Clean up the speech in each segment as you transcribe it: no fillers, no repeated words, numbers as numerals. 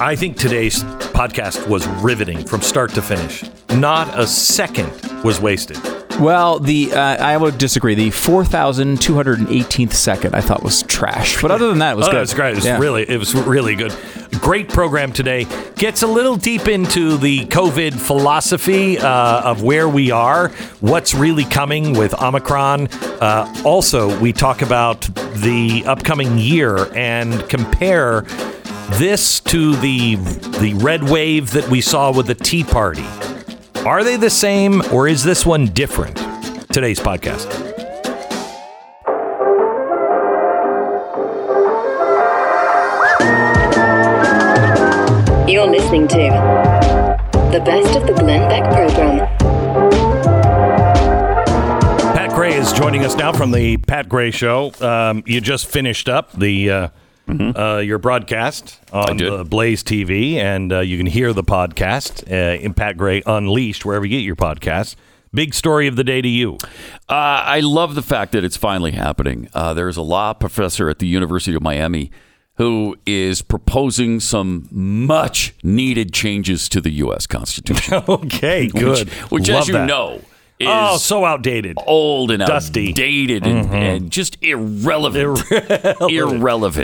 I think today's podcast was riveting from start to finish. Not a second was wasted. Well, I would disagree. The 4,218th second I thought was trash. But other than that, it was good. That was great. It was really good. Great program today. Gets a little deep into the COVID philosophy of where we are, what's really coming with Omicron. Also, we talk about the upcoming year and compare this to the red wave that we saw with the Tea Party. Are they the same, or is this one different? Today's podcast. You're listening to the best of the Glenn Beck program. Pat Gray is joining us now from the Pat Gray Show. You just finished up the... your broadcast on Blaze TV, and you can hear the podcast in Pat Gray Unleashed, wherever you get your podcast. Big story of the day to you. I love the fact that it's finally happening. There's a law professor at the University of Miami who is proposing some much needed changes to the U.S. Constitution. Okay, good. Which as you know, is so outdated, old and dusty, outdated, and, and just irrelevant.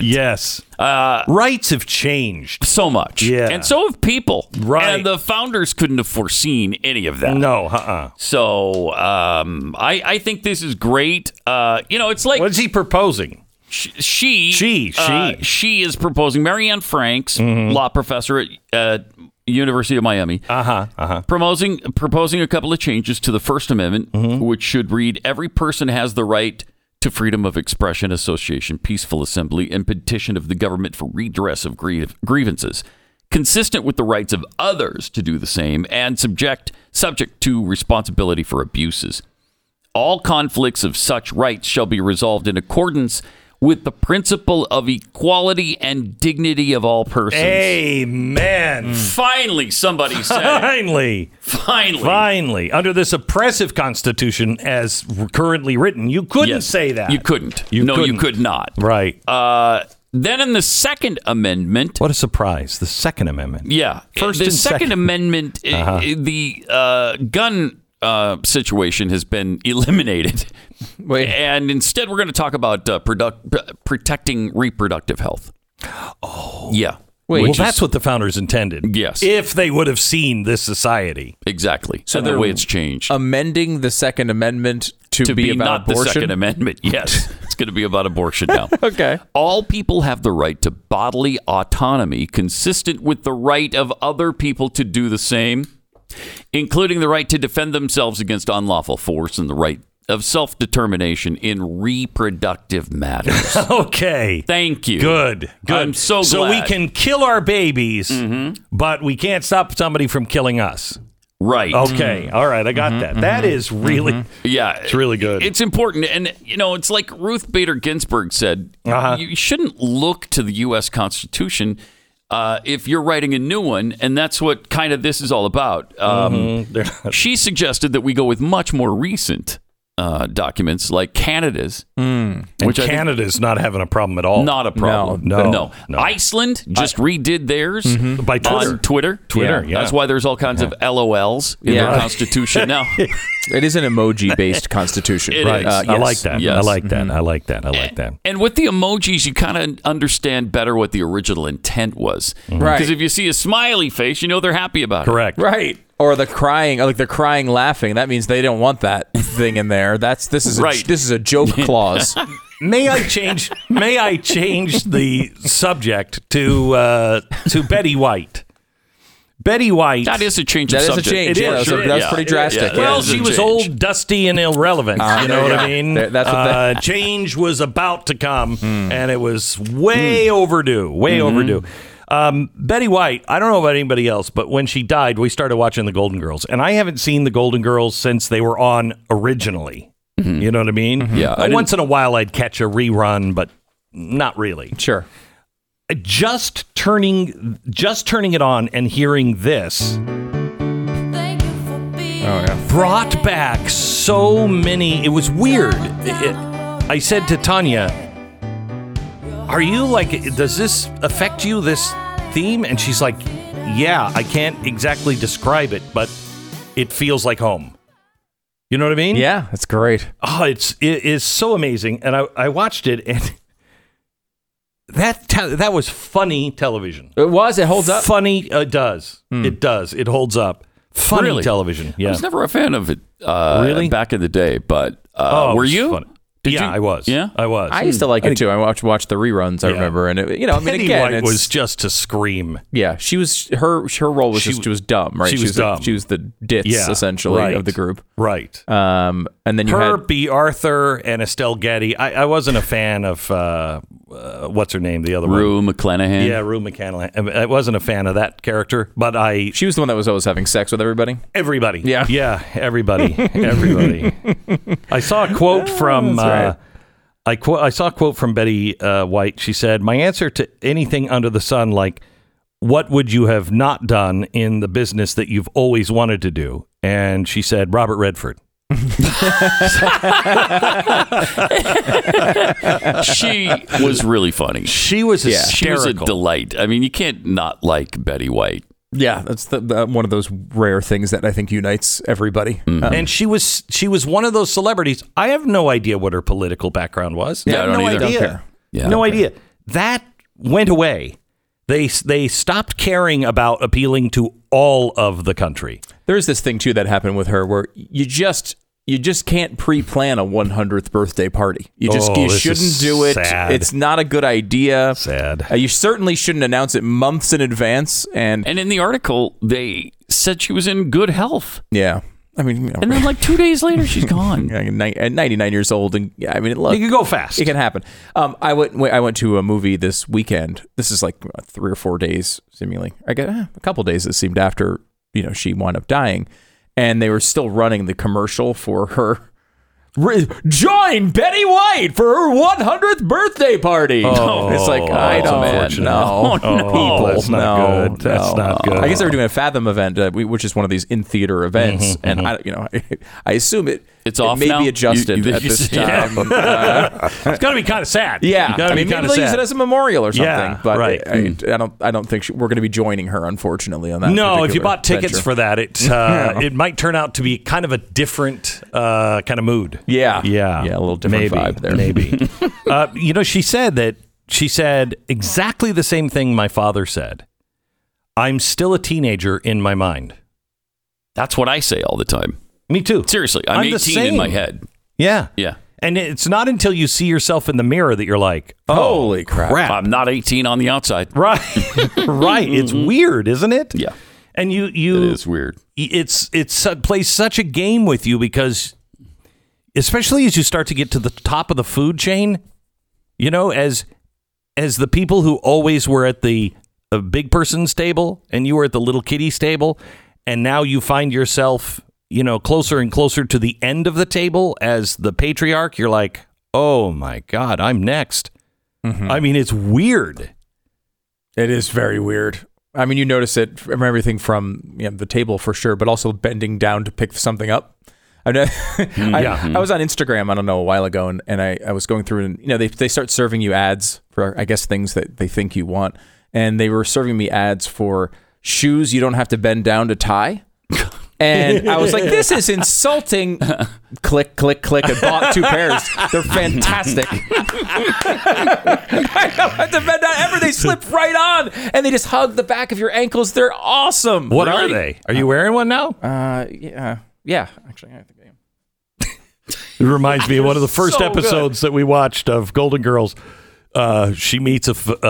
Yes, rights have changed so much, and so have people. Right, and the founders couldn't have foreseen any of that. No, So I think this is great. It's like, what is he proposing? She is proposing. Marianne Franks, law professor at University of Miami, proposing a couple of changes to the First Amendment, which should read, every person has the right to freedom of expression, association, peaceful assembly, and petition of the government for redress of grievances, consistent with the rights of others to do the same, and subject to responsibility for abuses. All conflicts of such rights shall be resolved in accordance with the principle of equality and dignity of all persons. Amen. Finally, somebody said it. Finally. Under this oppressive Constitution as currently written, you couldn't say that. You couldn't. You could not. Right. Then in the Second Amendment... What a surprise. The Second Amendment. Yeah. The Second Amendment, the gun... situation has been eliminated. Wait. And instead we're going to talk about protecting reproductive health. Oh. Yeah. Wait, well, that's what the founders intended. Yes. If they would have seen this society. Exactly. So the way it's changed. Amending the Second Amendment to be about not abortion? The Second Amendment, yes. It's going to be about abortion now. Okay. All people have the right to bodily autonomy consistent with the right of other people to do the same, including the right to defend themselves against unlawful force and the right of self-determination in reproductive matters. Okay. Thank you. Good. I'm so glad. So we can kill our babies, but we can't stop somebody from killing us. Right. Okay. All right. I got that. That is really, it's really good. It's important. And, it's like Ruth Bader Ginsburg said, you shouldn't look to the U.S. Constitution if you're writing a new one, and that's what kind of this is all about. She suggested that we go with much more recent documents like Canada's. Which Canada's not having a problem at all. Not a problem. No. Iceland just redid theirs by Twitter. On Twitter. Yeah. That's why there's all kinds of LOLs in their constitution now. It is an emoji-based constitution. Right. Yes. I like that. Yes. I like that. I like that. I like that. And with the emojis, you kind of understand better what the original intent was. Right. Because if you see a smiley face, you know they're happy about it. Correct. Right. Or the crying, laughing. That means they don't want that thing in there. This is a joke clause. May I change the subject to Betty White? Betty White. That is a change of subject. That is a change. That's pretty drastic. Yeah. Well, she was old, dusty, and irrelevant. You know what I mean? That's what change was about to come, and it was way overdue. Betty White, I don't know about anybody else, but when she died, we started watching The Golden Girls. And I haven't seen The Golden Girls since they were on originally. Mm-hmm. You know what I mean? Mm-hmm. Yeah. Once in a while, I'd catch a rerun, but not really. Sure. Just turning it on and hearing this brought back so many. It was weird. I said to Tanya, are you like, does this affect you, this theme? And she's like, yeah, I can't exactly describe it, but it feels like home. You know what I mean? Yeah, that's great. Oh, it is so amazing. And I watched it, and that was funny television. It was. It holds up. Funny. It does. Mm. It does. It holds up. Funny television. Yeah. I was never a fan of it really? Back in the day, but were you? Funny. Did you? I was. Yeah, I was. I used to like it too. I watched the reruns. I remember, and it, you know, I mean, Betty again, White was just to scream. Yeah, she was her role was she was dumb, right? She was dumb. She was the ditz essentially of the group, right? And then you had B. Arthur and Estelle Getty. I wasn't a fan of what's her name, the other Rue McClanahan. Yeah, Rue McClanahan. I wasn't a fan of that character, but she was the one that was always having sex with everybody. Everybody. Yeah. Yeah. Everybody. Everybody. I saw a quote from. Right. I saw a quote from Betty White. She said, my answer to anything under the sun, like, what would you have not done in the business that you've always wanted to do? And she said, Robert Redford. She was really funny. She was hysterical. She was a delight. I mean, you can't not like Betty White. Yeah, that's one of those rare things that I think unites everybody. Mm-hmm. And she was one of those celebrities. I have no idea what her political background was. Yeah, I have no idea. Yeah, no idea. That went away. They stopped caring about appealing to all of the country. There's this thing too that happened with her where you just can't pre-plan a 100th birthday party. You shouldn't do it. Sad. It's not a good idea. Sad. You certainly shouldn't announce it months in advance. And in the article, they said she was in good health. Yeah. I mean, you know, and then like 2 days later, she's gone. At 99 years old, and I mean, look, it can go fast. It can happen. I went to a movie this weekend. This is like 3 or 4 days, seemingly. I got a couple days. It seemed after she wound up dying. And they were still running the commercial for her. Join Betty White for her 100th birthday party. Oh, it's like, I don't know. No, that's not good. That's not good. I guess they were doing a Fathom event, which is one of these in-theater events. Mm-hmm, and I assume it may be adjusted at this time. It's got to be kind of sad. Yeah. I mean, maybe they'll use it as a memorial or something. Yeah, but right. I don't think we're going to be joining her, unfortunately, on that. No, if you bought tickets for that, it might turn out to be kind of a different kind of mood. Yeah. Yeah. Yeah. A little different vibe there. Maybe. She said exactly the same thing my father said. I'm still a teenager in my mind. That's what I say all the time. Me too. Seriously. I'm 18 in my head. Yeah. Yeah. And it's not until you see yourself in the mirror that you're like, oh, holy crap. I'm not 18 on the outside. Right. Right. It's weird, isn't it? Yeah. And you it is weird. It plays such a game with you because, especially as you start to get to the top of the food chain, as the people who always were at the big person's table and you were at the little kiddie's table, and now you find yourself, closer and closer to the end of the table as the patriarch, you're like, oh my God, I'm next. Mm-hmm. I mean, it's weird. It is very weird. I mean, you notice it from everything from the table for sure, but also bending down to pick something up. I was on Instagram, I don't know, a while ago, and I was going through, and they start serving you ads for, I guess, things that they think you want, and they were serving me ads for shoes you don't have to bend down to tie, and I was like, this is insulting. Click, click, click. I bought 2 pairs. They're fantastic. I don't have to bend down ever. They slip right on, and they just hug the back of your ankles. They're awesome. What are they? Are you wearing one now? Yeah. Yeah, actually, I think I am. It reminds me of one of the first episodes that we watched of Golden Girls. She meets a foot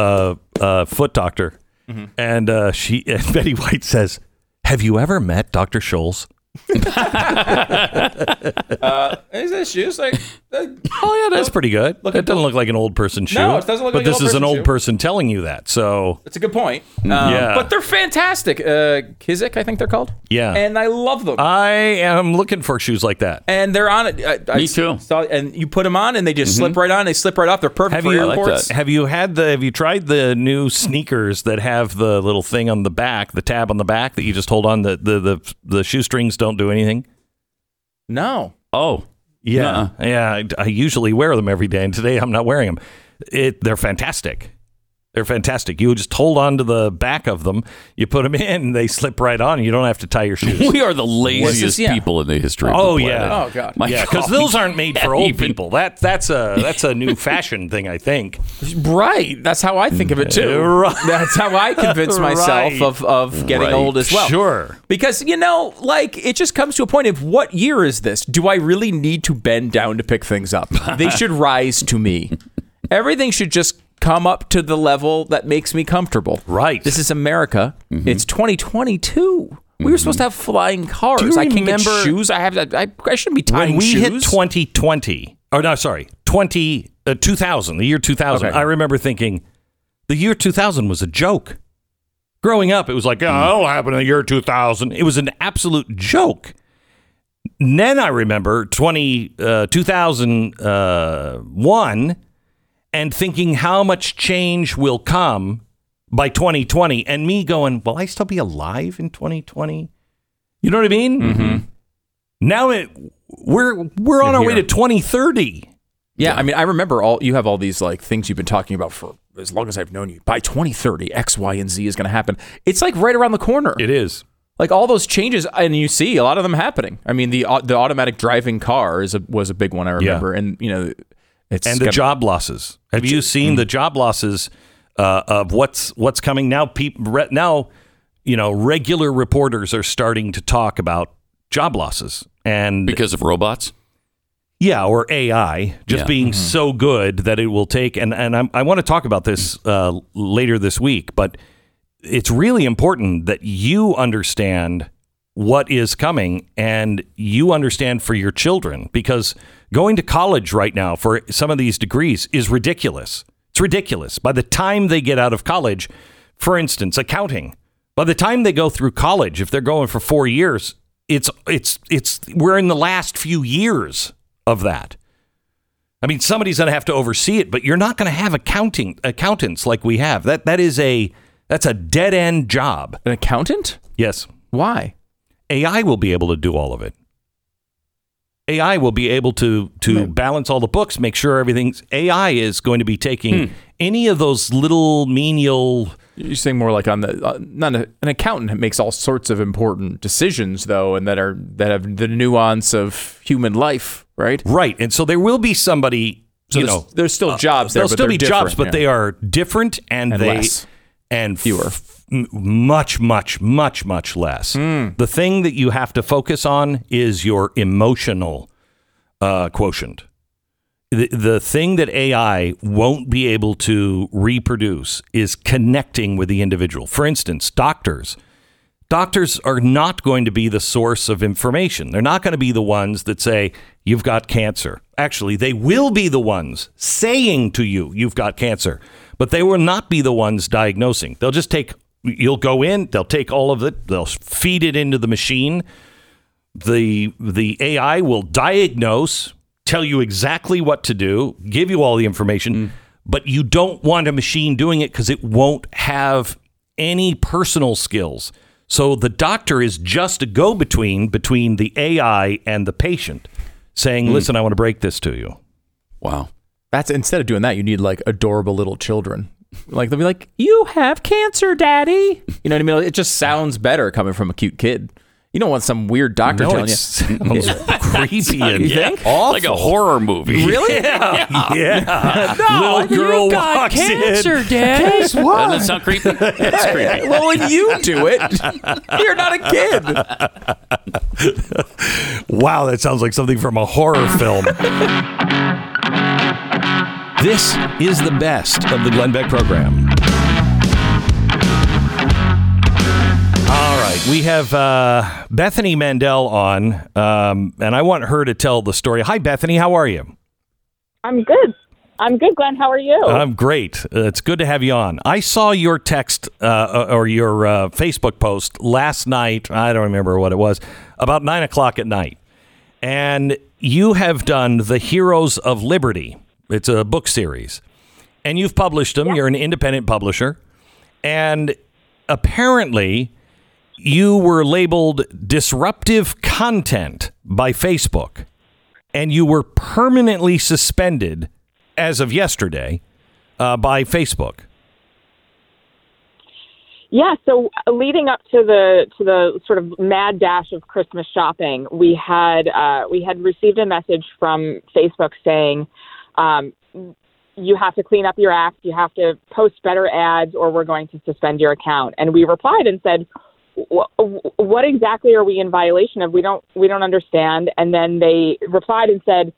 doctor, mm-hmm. and Betty White says, "Have you ever met Dr. Scholes?" Is that shoes like? Oh, yeah, that's pretty good. It doesn't look like an old person shoe. No, it doesn't look like an old person shoe. But this is an old person telling you that, so... That's a good point. Yeah. But they're fantastic. Kizik, I think they're called. Yeah. And I love them. I am looking for shoes like that. And they're on it. Me too. And you put them on, and they just slip right on. They slip right off. They're perfect for airports. Have you had the? Have you tried the new sneakers that have the little thing on the back, the tab on the back that you just hold on? The shoestrings don't do anything? No. Oh. Yeah, I usually wear them every day, and today I'm not wearing them. They're fantastic. They're fantastic. You just hold on to the back of them, you put them in, and they slip right on. And you don't have to tie your shoes. We are the laziest people in the history of the planet. Oh, yeah. Oh, God. Because those aren't made for old people. That's a new fashion thing, I think. Right. That's how I think of it, too. Right. That's how I convince myself of getting old as well. Sure. Because, it just comes to a point of, what year is this? Do I really need to bend down to pick things up? They should rise to me. Everything should just... come up to the level that makes me comfortable. Right. This is America. Mm-hmm. It's 2022. Mm-hmm. We were supposed to have flying cars. I can't get shoes. I shouldn't be tying shoes. When we hit 2020, 2000, the year 2000, I remember thinking, the year 2000 was a joke. Growing up, it was like, it'll happen in the year 2000. It was an absolute joke. And then I remember 2001, and thinking how much change will come by 2020, and me going, will I still be alive in 2020? You know what I mean? Mm-hmm. Now we're on our way to 2030. Yeah, I mean, I remember you have all these like things you've been talking about for as long as I've known you. By 2030, X, Y, and Z is going to happen. It's like right around the corner. It is. Like all those changes, and you see a lot of them happening. I mean, the automatic driving car was a big one I remember, and the job losses. Have you seen the job losses of what's coming now? Regular reporters are starting to talk about job losses, and because of robots, or AI just being so good that it will take. And I want to talk about this later this week, but it's really important that you understand what is coming, and you understand for your children, because going to college right now for some of these degrees is ridiculous. It's ridiculous. By the time they get out of college, for instance, accounting, by the time they go through college, if they're going for 4 years, we're in the last few years of that. I mean, somebody's going to have to oversee it, but you're not going to have accountants like we have. That's a dead end job. An accountant? Yes. Why? AI will be able to do all of it. AI will be able to balance all the books, make sure everything's... AI is going to be taking any of those little menial... You're saying more like an accountant makes all sorts of important decisions, though, and that have the nuance of human life, right? Right. And so there will be somebody... there's still jobs there, but they're different. There'll still be jobs, but they are different, and fewer. Much less. The thing that you have to focus on is your emotional quotient. The thing that AI won't be able to reproduce is connecting with the individual. For instance, doctors are not going to be the source of information. They're not going to be the ones that say you've got cancer. Actually, they will be the ones saying to you you've got cancer, but they will not be the ones diagnosing. They'll just take... You'll go in, they'll take all of it, they'll feed it into the machine. The AI will diagnose, tell you exactly what to do, give you all the information, but you don't want a machine doing it because it won't have any personal skills. So the doctor is just a go-between between the AI and the patient, saying, listen, I want to break this to you. Wow. That's... Instead of doing that, you need like adorable little children. Like, they'll be like, you have cancer, daddy. You know what I mean? It just sounds better coming from a cute kid. You don't want some weird doctor telling you. Creepy, you think? Awful. Like a horror movie. Really? Yeah. No, little girl walks in. You got cancer, Dad. Guess what? Doesn't that sound creepy? It's creepy. Well, when you do it, you're not a kid. Wow, that sounds like something from a horror film. This is the best of the Glenn Beck program. All right, we have Bethany Mandel on, and I want her to tell the story. Hi, Bethany. How are you? I'm good. I'm good, Glenn. How are you? I'm great. It's good to have you on. I saw your text or your Facebook post last night. I don't remember what it was, about 9 o'clock at night. And you have done the Heroes of Liberty. It's a book series. And you've published them. Yeah. You're an independent publisher. And apparently you were labeled disruptive content by Facebook. And you were permanently suspended as of yesterday, by Facebook. Yeah. So leading up to the sort of mad dash of Christmas shopping, we had received a message from Facebook saying, you have to clean up your act. You have to post better ads, or we're going to suspend your account. And we replied and said, what exactly are we in violation of? We don't understand. And then they replied and said,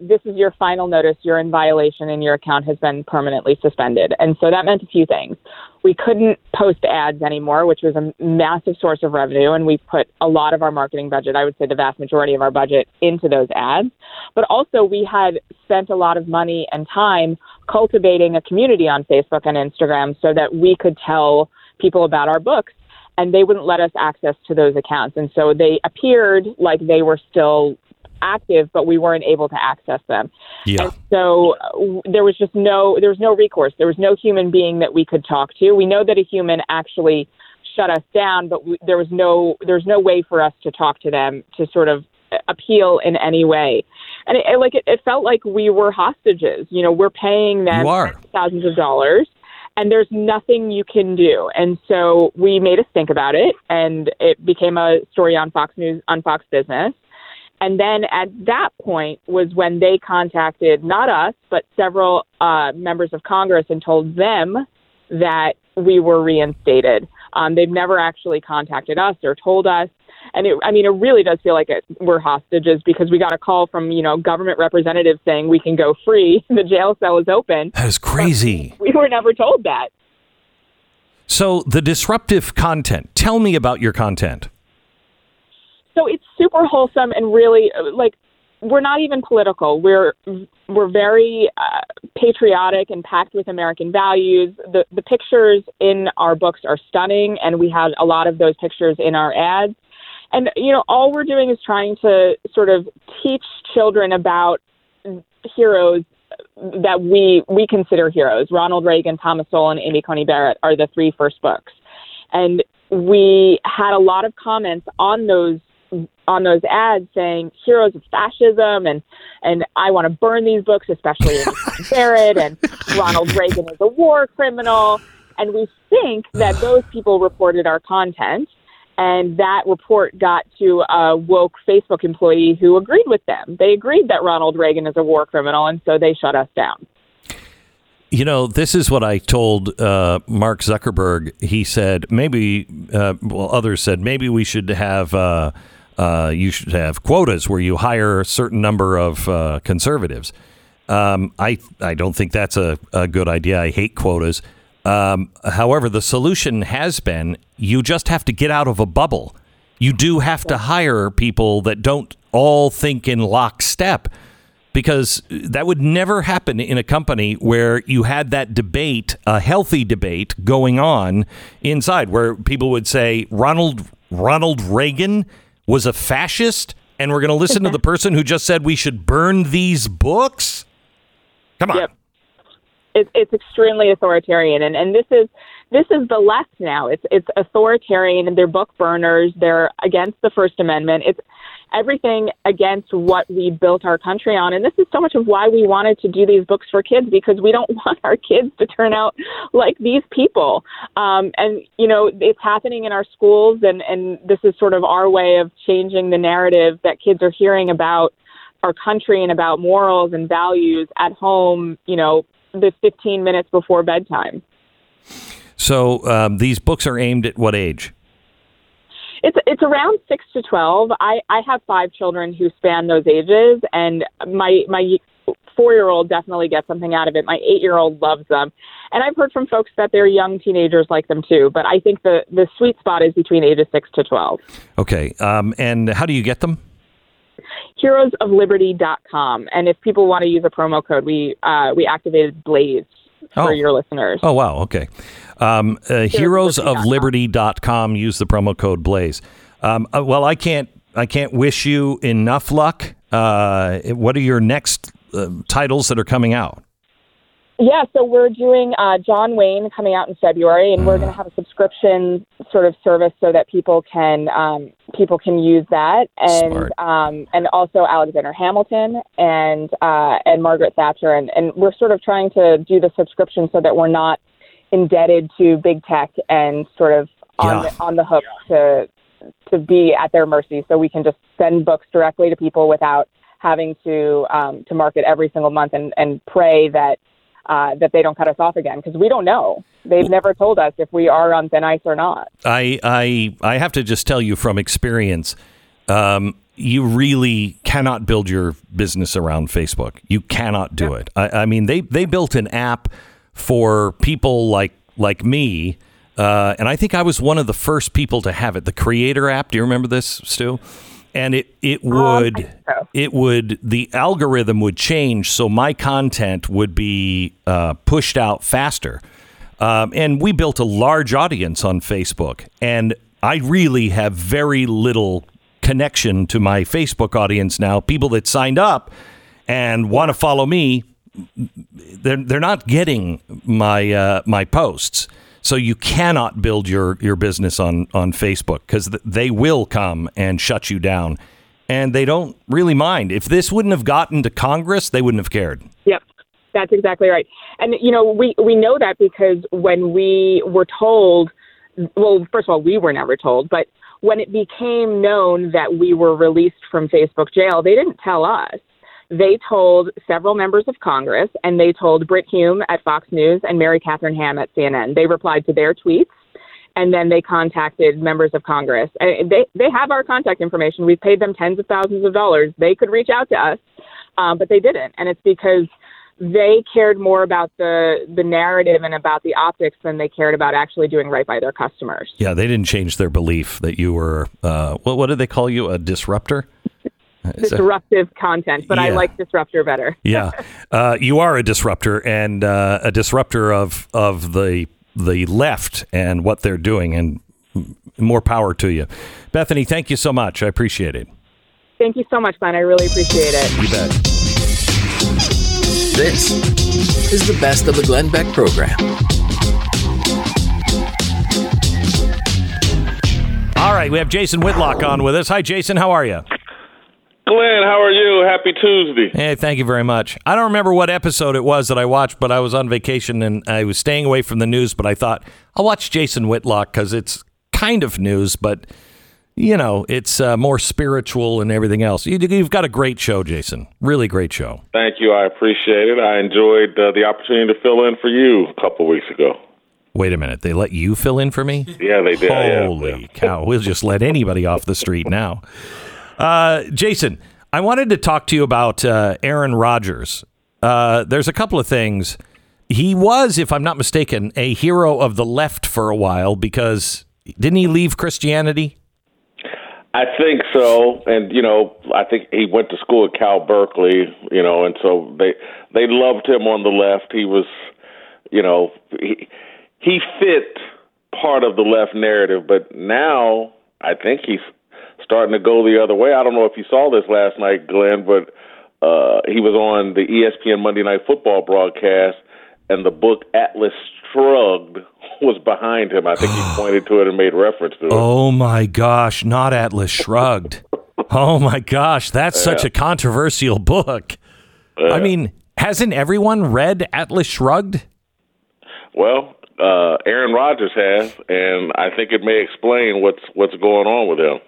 this is your final notice. You're in violation and your account has been permanently suspended. And so that meant a few things. We couldn't post ads anymore, which was a massive source of revenue. And we put a lot of our marketing budget, I would say the vast majority of our budget, into those ads. But also we had spent a lot of money and time cultivating a community on Facebook and Instagram so that we could tell people about our books, and they wouldn't let us access to those accounts. And so they appeared like they were still active, but we weren't able to access them. Yeah. And so there was no recourse. There was no human being that we could talk to. We know that a human actually shut us down, but there's no way for us to talk to them to sort of appeal in any way. And it felt like we were hostages. You know, we're paying them thousands of dollars, and there's nothing you can do. And so we made us think about it, and it became a story on Fox News, on Fox Business. And then at that point was when they contacted, not us, but several members of Congress, and told them that we were reinstated. They've never actually contacted us or told us. And it really does feel like we're hostages, because we got a call from, government representatives saying we can go free. The jail cell is open. That is crazy. But we were never told that. So the disruptive content, tell me about your content. So it's super wholesome and really, we're not even political. We're very patriotic and packed with American values. The pictures in our books are stunning, and we had a lot of those pictures in our ads. And, all we're doing is trying to sort of teach children about heroes that we consider heroes. Ronald Reagan, Thomas Sowell, and Amy Coney Barrett are the three first books. And we had a lot of comments on those ads saying heroes of fascism, and I want to burn these books, especially Barrett, and Ronald Reagan is a war criminal. And we think that those people reported our content, and that report got to a woke Facebook employee who agreed with them. They agreed that Ronald Reagan is a war criminal, and so they shut us down. This is what I told Mark Zuckerberg. He said, others said, maybe we should have, you should have quotas where you hire a certain number of conservatives. I don't think that's a good idea. I hate quotas. However, the solution has been, you just have to get out of a bubble. You do have to hire people that don't all think in lockstep, because that would never happen in a company where you had that debate, a healthy debate going on inside, where people would say Ronald Reagan was a fascist, and we're going to listen to the person who just said we should burn these books. Come on. Yep. It's extremely authoritarian, and this is the left now. It's authoritarian, and they're book burners. They're against the First Amendment. It's everything against what we built our country on. And this is so much of why we wanted to do these books for kids, because we don't want our kids to turn out like these people. And it's happening in our schools, and this is sort of our way of changing the narrative that kids are hearing about our country and about morals and values at home, the 15 minutes before bedtime. So these books are aimed at what age? It's around 6 to 12. I have 5 children who span those ages, and my 4-year-old definitely gets something out of it. My 8-year-old loves them. And I've heard from folks that their young teenagers like them too, but I think the sweet spot is between ages 6 to 12. Okay. And how do you get them? heroesofliberty.com. And if people want to use a promo code, we activated Blaze for your listeners. Oh, wow. Okay. Heroesofliberty.com. Use the promo code Blaze. Well, I can't wish you enough luck. What are your next titles that are coming out? Yeah, so we're doing John Wayne coming out in February, and we're going to have a subscription sort of service so that people can use that, and also Alexander Hamilton and Margaret Thatcher, and we're sort of trying to do the subscription so that we're not indebted to big tech and sort of on the hook to be at their mercy, so we can just send books directly to people without having to market every single month and pray that they don't cut us off again, because we don't know. They've never told us if we are on thin ice or not. I have to just tell you from experience, you really cannot build your business around Facebook. You cannot do it. I mean, they built an app for people like me, and I think I was one of the first people to have it. The Creator app. Do you remember this, Stu? And the algorithm would change, so my content would be pushed out faster. And we built a large audience on Facebook, and I really have very little connection to my Facebook audience now. People that signed up and want to follow me, they're not getting my posts. So you cannot build your business on Facebook, because they will come and shut you down. And they don't really mind. If this wouldn't have gotten to Congress, they wouldn't have cared. Yep, that's exactly right. And, you know, we know that because when we were told, well, first of all, we were never told, but when it became known that we were released from Facebook jail, they didn't tell us. They told several members of Congress, and they told Britt Hume at Fox News and Mary Catherine Hamm at CNN. They replied to their tweets, and then they contacted members of Congress. And they have our contact information. We've paid them tens of thousands of dollars. They could reach out to us, but they didn't. And it's because they cared more about the narrative and about the optics than they cared about actually doing right by their customers. Yeah, they didn't change their belief that you were, what did they call you, a disruptor? Disruptive content, but yeah. I like disruptor better. Yeah, you are a disruptor, and a disruptor of the left and what they're doing, and more power to you. Bethany, thank you so much. I appreciate it. Thank you so much, Glenn. I really appreciate it. You bet. This is the Best of the Glenn Beck Program. All right, we have Jason Whitlock on with us. Hi, Jason. How are you? Glenn, how are you? Happy Tuesday. Hey, thank you very much. I don't remember what episode it was that I watched, but I was on vacation and I was staying away from the news, but I thought, I'll watch Jason Whitlock because it's kind of news, but, you know, it's more spiritual and everything else. You've got a great show, Jason. Really great show. Thank you. I appreciate it. I enjoyed the opportunity to fill in for you a couple weeks ago. Wait a minute. They let you fill in for me? Yeah, they did. Holy cow. We'll just let anybody off the street now. Jason, I wanted to talk to you about Aaron Rodgers. There's a couple of things. He was, if I'm not mistaken, a hero of the left for a while because didn't he leave Christianity? I think so. And, you know, I think he went to school at Cal Berkeley, you know, and so they loved him on the left. He was, you know, he fit part of the left narrative, but now I think he's starting to go the other way. I don't know if you saw this last night, Glenn, but he was on the ESPN Monday Night Football broadcast, and the book Atlas Shrugged was behind him. I think he pointed to it and made reference to it. Oh, my gosh, not Atlas Shrugged. Oh, my gosh, that's such a controversial book. I mean, hasn't everyone read Atlas Shrugged? Well, Aaron Rodgers has, and I think it may explain what's going on with him.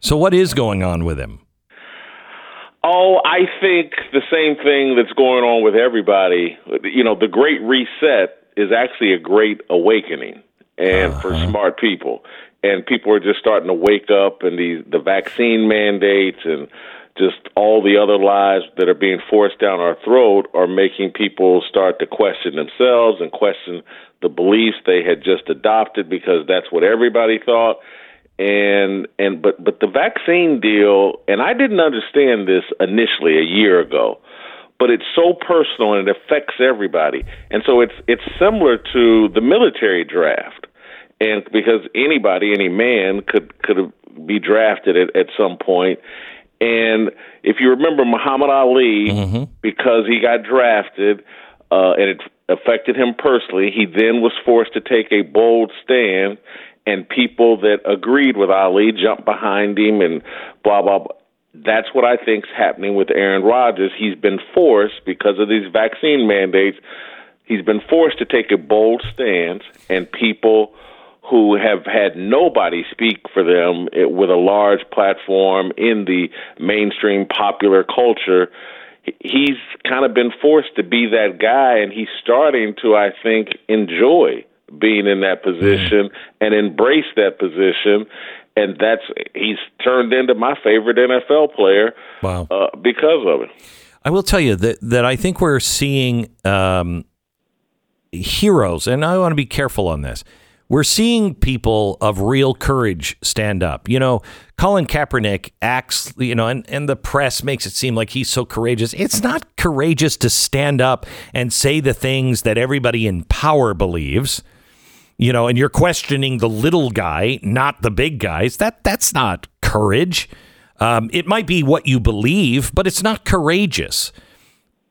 So what is going on with him? Oh, I think the same thing that's going on with everybody. You know, the Great Reset is actually a great awakening and for smart people. And people are just starting to wake up, and the vaccine mandates and just all the other lies that are being forced down our throat are making people start to question themselves and question the beliefs they had just adopted because that's what everybody thought. But the vaccine deal, and I didn't understand this initially a year ago, but it's so personal and it affects everybody. And so it's similar to the military draft, and because anybody, any man could be drafted at some point. And if you remember Muhammad Ali, mm-hmm. because he got drafted and it affected him personally, he then was forced to take a bold stand. And people that agreed with Ali jumped behind him and blah, blah, blah. That's what I think is happening with Aaron Rodgers. He's been forced, because of these vaccine mandates, he's been forced to take a bold stance, and people who have had nobody speak for them with a large platform in the mainstream popular culture, he's kind of been forced to be that guy, and he's starting to, I think, enjoy being in that position and embrace that position, and he's turned into my favorite NFL player. Wow. Because of it. I will tell you that I think we're seeing heroes, and I want to be careful on this. We're seeing people of real courage stand up. You know, Colin Kaepernick acts, you know, and the press makes it seem like he's so courageous. It's not courageous to stand up and say the things that everybody in power believes. You know, and you're questioning the little guy, not the big guys. That's not courage. It might be what you believe, but it's not courageous.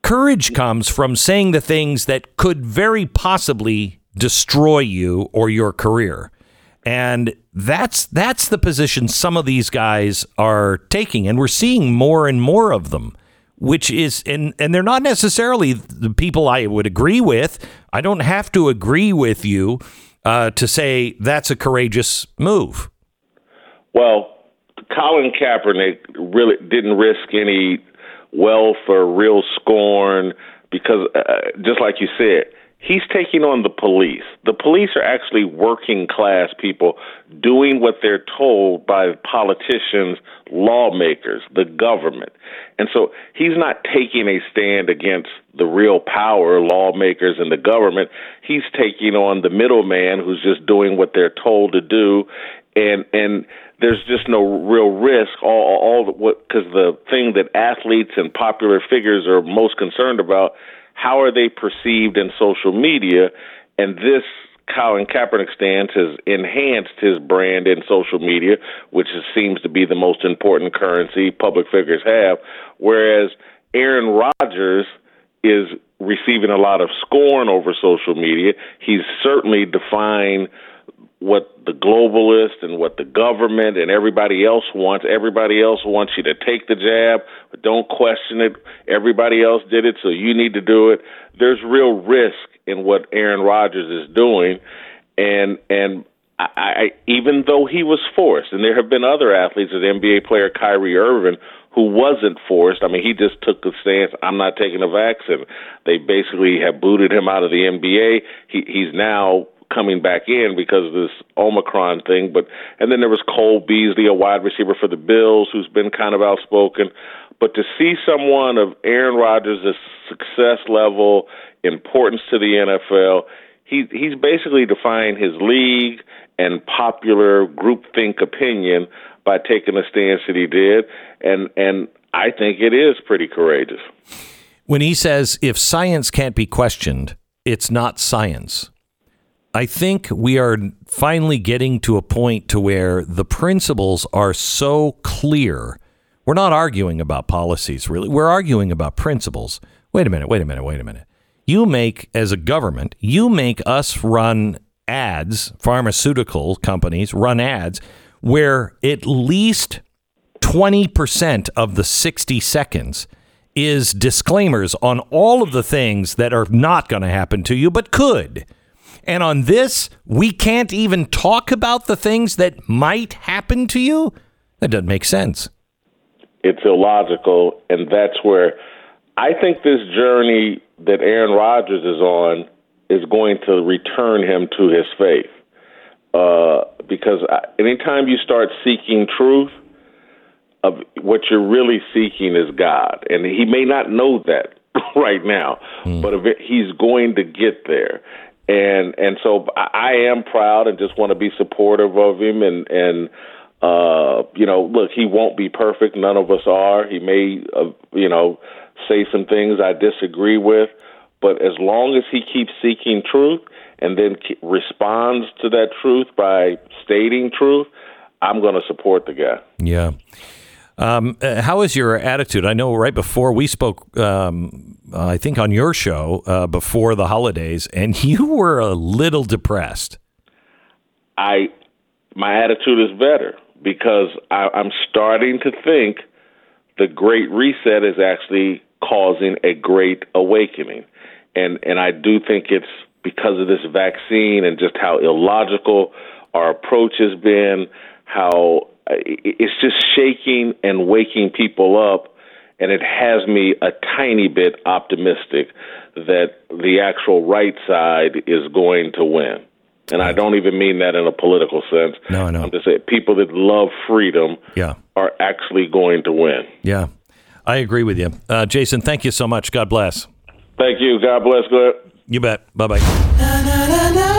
Courage comes from saying the things that could very possibly destroy you or your career. And that's the position some of these guys are taking. And we're seeing more and more of them, which is, and they're not necessarily the people I would agree with. I don't have to agree with you to say that's a courageous move. Well, Colin Kaepernick really didn't risk any wealth or real scorn because, just like you said, he's taking on the police. The police are actually working class people doing what they're told by politicians, lawmakers, the government. And so he's not taking a stand against the real power, lawmakers and the government. He's taking on the middleman who's just doing what they're told to do. And there's just no real risk, because the thing that athletes and popular figures are most concerned about, how are they perceived in social media? And this Colin Kaepernick stance has enhanced his brand in social media, which seems to be the most important currency public figures have, whereas Aaron Rodgers is receiving a lot of scorn over social media. He's certainly defying what the globalists and what the government and everybody else wants. Everybody else wants you to take the jab, but don't question it. Everybody else did it, so you need to do it. There's real risk in what Aaron Rodgers is doing, and I even though he was forced, and there have been other athletes, an NBA player Kyrie Irving, who wasn't forced. I mean, he just took the stance, I'm not taking a vaccine. They basically have booted him out of the NBA. He's now coming back in because of this Omicron thing. And then there was Cole Beasley, a wide receiver for the Bills, who's been kind of outspoken. But to see someone of Aaron Rodgers' success level, importance to the NFL, he's basically defying his league and popular groupthink opinion by taking the stance that he did. And I think it is pretty courageous. When he says, if science can't be questioned, it's not science. I think we are finally getting to a point to where the principles are so clear. We're not arguing about policies, really. We're arguing about principles. Wait a minute. As a government, you make us run ads, pharmaceutical companies run ads, where at least 20% of the 60 seconds is disclaimers on all of the things that are not going to happen to you, but could. And on this, we can't even talk about the things that might happen to you? That doesn't make sense. It's illogical, and that's where I think this journey that Aaron Rodgers is on is going to return him to his faith. Because anytime you start seeking truth, what you're really seeking is God. And he may not know that right now, but he's going to get there. And so I am proud and just want to be supportive of him. And Look, he won't be perfect. None of us are. He may, say some things I disagree with. But as long as he keeps seeking truth and then responds to that truth by stating truth, I'm going to support the guy. Yeah. How is your attitude? I know right before we spoke, I think on your show before the holidays, and you were a little depressed. My attitude is better because I'm starting to think the Great Reset is actually causing a great awakening. And I do think it's because of this vaccine and just how illogical our approach has been, how it's just shaking and waking people up, and it has me a tiny bit optimistic that the actual right side is going to win. And I don't even mean that in a political sense. No, no. I'm just saying people that love freedom are actually going to win. Yeah, I agree with you. Jason, thank you so much. God bless. Thank you. God bless. Glenn. You bet. Bye-bye.